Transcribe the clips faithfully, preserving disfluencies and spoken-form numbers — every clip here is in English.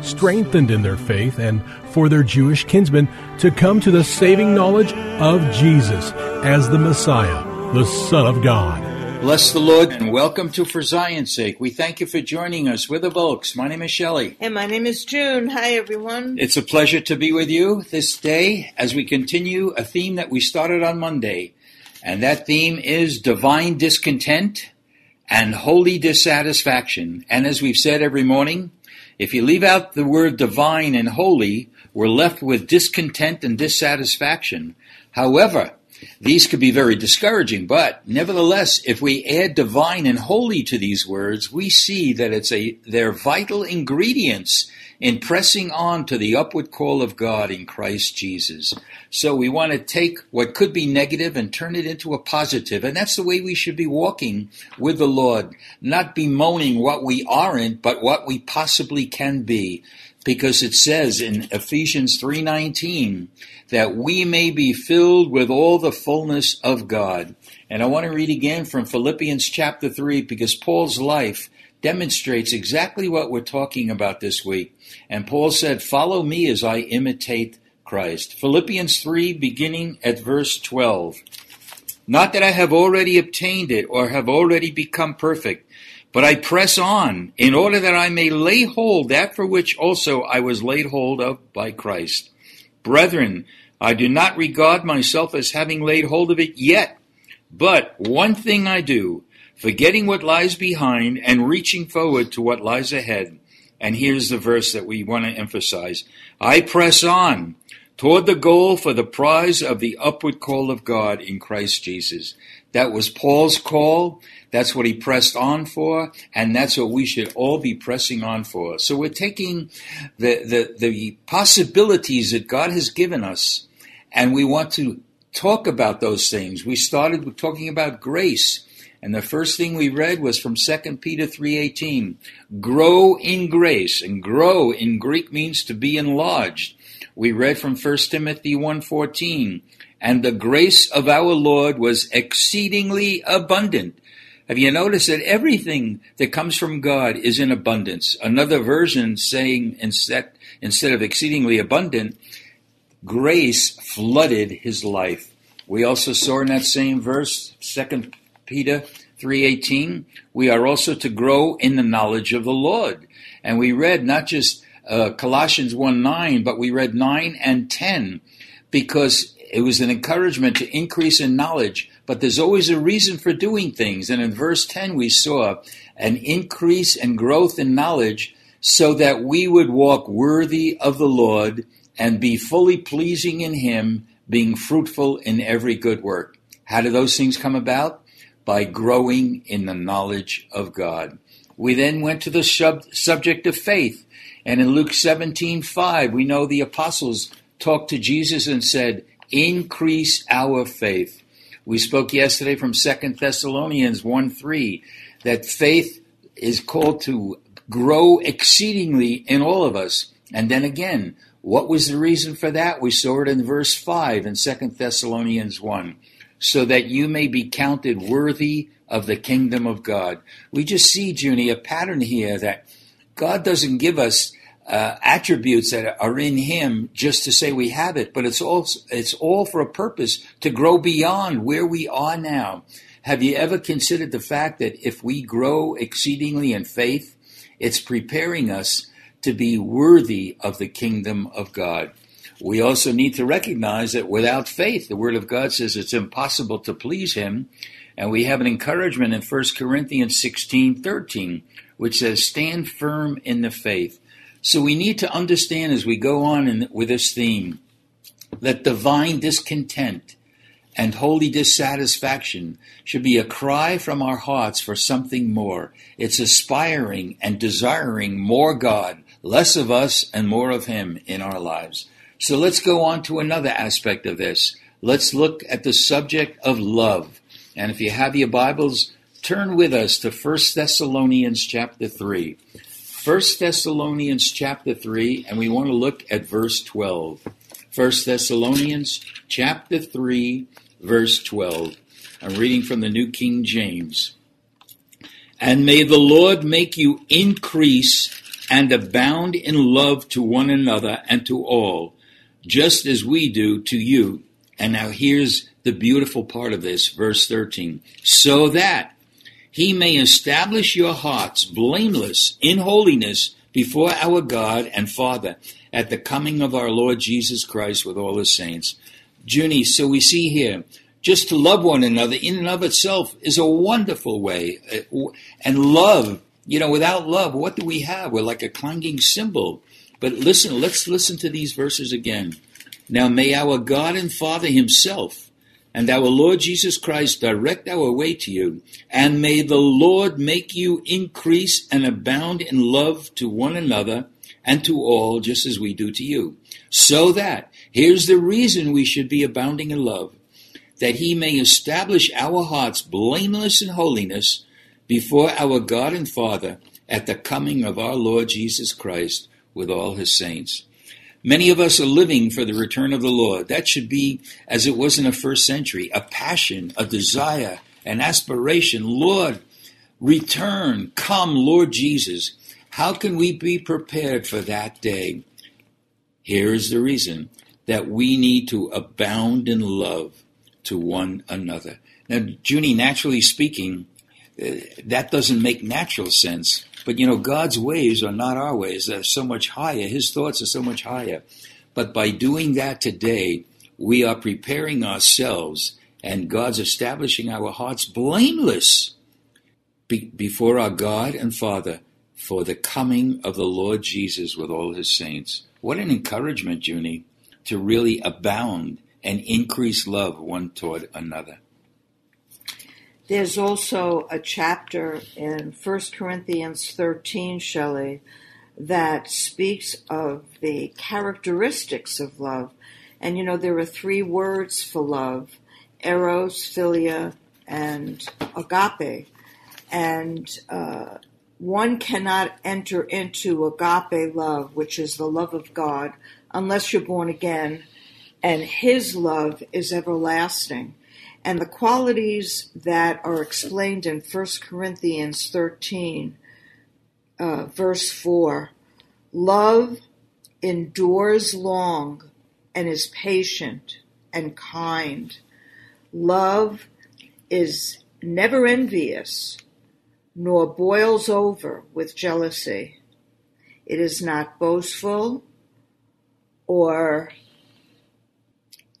strengthened in their faith and for their Jewish kinsmen to come to the saving knowledge of Jesus as the Messiah, the Son of God. Bless the Lord and welcome to For Zion's Sake. We thank you for joining us. We're the Volks. My name is Shelley. And my name is June. Hi, everyone. It's a pleasure to be with you this day as we continue a theme that we started on Monday. And that theme is divine discontent and holy dissatisfaction. And as we've said every morning, if you leave out the word divine and holy, we're left with discontent and dissatisfaction. However, these could be very discouraging, but nevertheless, if we add divine and holy to these words, we see that it's a they're vital ingredients in pressing on to the upward call of God in Christ Jesus. So we want to take what could be negative and turn it into a positive. And that's the way we should be walking with the Lord, not bemoaning what we aren't, but what we possibly can be. Because it says in Ephesians three nineteen that we may be filled with all the fullness of God. And I want to read again from Philippians chapter three, because Paul's life demonstrates exactly what we're talking about this week. And Paul said, "Follow me as I imitate Christ." Philippians three, beginning at verse twelve. "Not that I have already obtained it or have already become perfect, but I press on in order that I may lay hold that for which also I was laid hold of by Christ. Brethren, I do not regard myself as having laid hold of it yet, but one thing I do, forgetting what lies behind and reaching forward to what lies ahead." And here's the verse that we want to emphasize. "I press on toward the goal for the prize of the upward call of God in Christ Jesus." That was Paul's call. That's what he pressed on for. And that's what we should all be pressing on for. So we're taking the, the, the possibilities that God has given us, and we want to talk about those things. We started with talking about grace. And the first thing we read was from Second Peter three eighteen, "Grow in grace," and grow in Greek means to be enlarged. We read from First Timothy one fourteen, "And the grace of our Lord was exceedingly abundant." Have you noticed that everything that comes from God is in abundance? Another version saying instead, instead of exceedingly abundant, grace flooded his life. We also saw in that same verse, Second Peter three eighteen, we are also to grow in the knowledge of the Lord. And we read not just uh, Colossians one nine, but we read nine and ten, because it was an encouragement to increase in knowledge. But there's always a reason for doing things. And in verse ten, we saw an increase and growth in knowledge so that we would walk worthy of the Lord and be fully pleasing in him, being fruitful in every good work. How do those things come about? By growing in the knowledge of God. We then went to the sub- subject of faith. And in Luke seventeen five, we know the apostles talked to Jesus and said, "Increase our faith." We spoke yesterday from Second Thessalonians one three, that faith is called to grow exceedingly in all of us. And then again, What was the reason for that? We saw it in verse five in Second Thessalonians one. So that you may be counted worthy of the kingdom of God. We just see, Junie, a pattern here that God doesn't give us uh, attributes that are in him just to say we have it, but it's all, it's all for a purpose to grow beyond where we are now. Have you ever considered the fact that if we grow exceedingly in faith, it's preparing us to be worthy of the kingdom of God? We also need to recognize that without faith, the Word of God says it's impossible to please him. And we have an encouragement in First Corinthians sixteen thirteen, which says, stand firm in the faith. So we need to understand as we go on in, with this theme, that divine discontent and holy dissatisfaction should be a cry from our hearts for something more. It's aspiring and desiring more God, less of us and more of him in our lives. So let's go on to another aspect of this. Let's look at the subject of love. And if you have your Bibles, turn with us to First Thessalonians chapter three. First Thessalonians chapter three, and we want to look at verse twelve. First Thessalonians chapter three, verse twelve. I'm reading from the New King James. And may the Lord make you increase and abound in love to one another and to all, just as we do to you. And now here's the beautiful part of this, verse thirteen. So that he may establish your hearts blameless in holiness before our God and Father, at the coming of our Lord Jesus Christ with all his saints. Junie, so we see here, just to love one another in and of itself is a wonderful way. And love, you know, without love, what do we have? We're like a clanging cymbal. But listen, let's listen to these verses again. Now may our God and Father himself and our Lord Jesus Christ direct our way to you, and may the Lord make you increase and abound in love to one another and to all, just as we do to you. So that, here's the reason we should be abounding in love, that he may establish our hearts blameless in holiness before our God and Father at the coming of our Lord Jesus Christ with all his saints. Many of us are living for the return of the Lord. That should be, as it was in the first century, a passion, a desire, an aspiration. Lord, return. Come, Lord Jesus. How can we be prepared for that day? Here is the reason that we need to abound in love to one another. Now, Junie, naturally speaking, that doesn't make natural sense. But, you know, God's ways are not our ways. They're so much higher. His thoughts are so much higher. But by doing that today, we are preparing ourselves, and God's establishing our hearts blameless be- before our God and Father for the coming of the Lord Jesus with all his saints. What an encouragement, Junie, to really abound and increase love one toward another. There's also a chapter in First Corinthians thirteen, Shelley, that speaks of the characteristics of love. And, you know, there are three words for love, eros, philia, and agape. And uh, one cannot enter into agape love, which is the love of God, unless you're born again, and his love is everlasting. And the qualities that are explained in First Corinthians thirteen, uh, verse four, love endures long and is patient and kind. Love is never envious, nor boils over with jealousy. It is not boastful or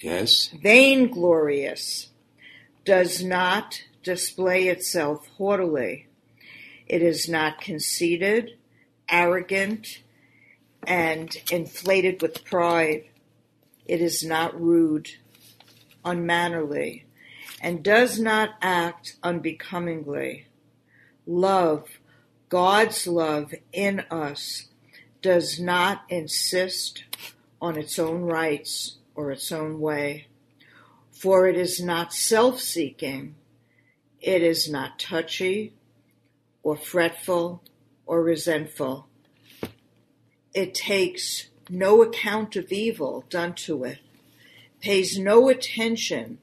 yes, vainglorious. Does not display itself haughtily. It is not conceited, arrogant, and inflated with pride. It is not rude, unmannerly, and does not act unbecomingly. Love, God's love in us, does not insist on its own rights or its own way. For it is not self-seeking, it is not touchy or fretful or resentful. It takes no account of evil done to it, pays no attention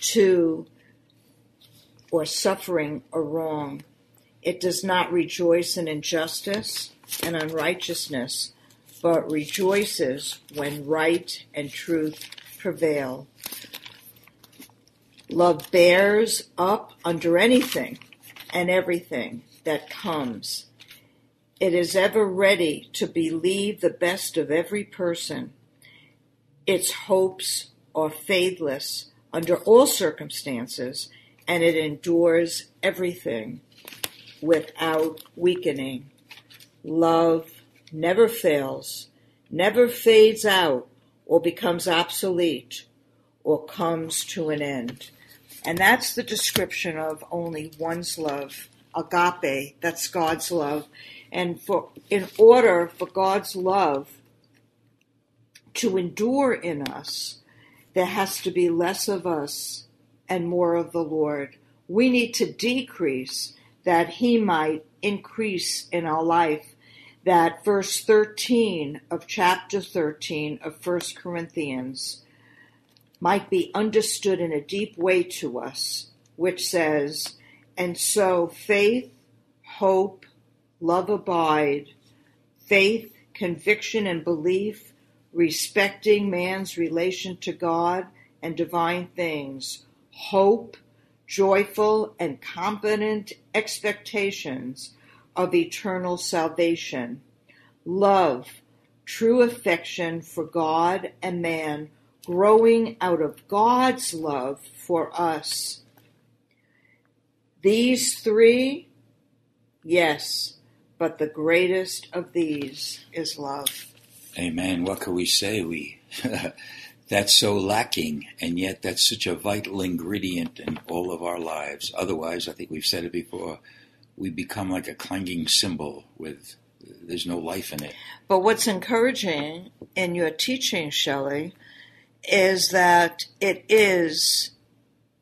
to or suffering a wrong. It does not rejoice in injustice and unrighteousness, but rejoices when right and truth prevail. Love bears up under anything and everything that comes. It is ever ready to believe the best of every person. Its hopes are faithless under all circumstances, and it endures everything without weakening. Love never fails, never fades out or becomes obsolete or comes to an end. And that's the description of only one's love, agape, that's God's love. And for in order for God's love to endure in us, there has to be less of us and more of the Lord. We need to decrease that he might increase in our life. That verse thirteen of chapter thirteen of First Corinthians might be understood in a deep way to us, which says, and so faith, hope, love abide, faith, conviction, and belief, respecting man's relation to God and divine things, hope, joyful and confident expectations of eternal salvation, love, true affection for God and man, growing out of God's love for us. These three, yes, but the greatest of these is love. Amen. What can we say? We that's so lacking, and yet that's such a vital ingredient in all of our lives. Otherwise, I think we've said it before, we become like a clanging cymbal with there's no life in it. But what's encouraging in your teaching, Shelley, is that it is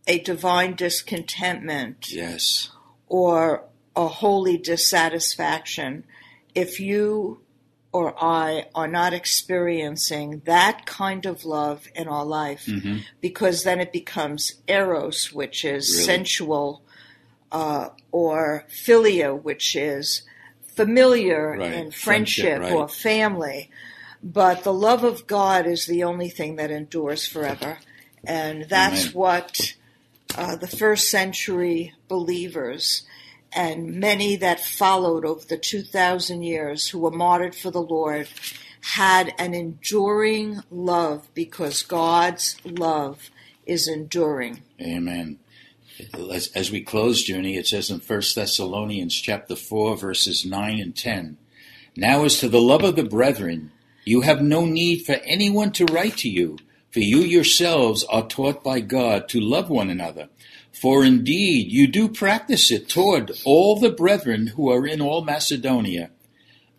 a divine discontentment. Yes. Or a holy dissatisfaction. If you or I are not experiencing that kind of love in our life, mm-hmm. because then it becomes eros, which is really? sensual, uh, or philia, which is familiar, right. and friendship, friendship right. or family. But the love of God is the only thing that endures forever. And that's Amen. what uh, the first century believers and many that followed over the two thousand years who were martyred for the Lord had an enduring love, because God's love is enduring. Amen. As, as we close, Junie, it says in First Thessalonians chapter four, verses nine and ten, now as to the love of the brethren, you have no need for anyone to write to you, for you yourselves are taught by God to love one another. For indeed you do practice it toward all the brethren who are in all Macedonia.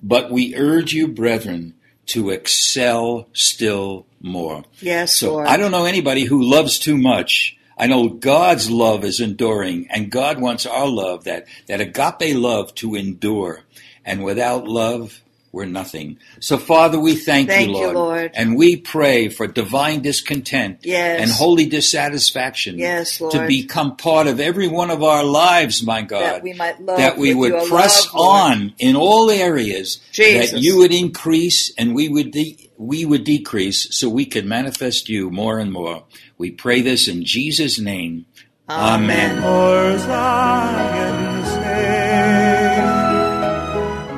But we urge you, brethren, to excel still more. Yes, so Lord. I don't know anybody who loves too much. I know God's love is enduring, and God wants our love, that, that agape love, to endure. And without love, we're nothing. So, Father, we thank, thank you, Lord, you, Lord, and we pray for divine discontent yes. and holy dissatisfaction yes, Lord. to become part of every one of our lives, my God, that we might love, that we would press love, on in all areas, Jesus. that you would increase and we would de- we would decrease, so we could manifest you more and more. We pray this in Jesus' name. Amen. Amen.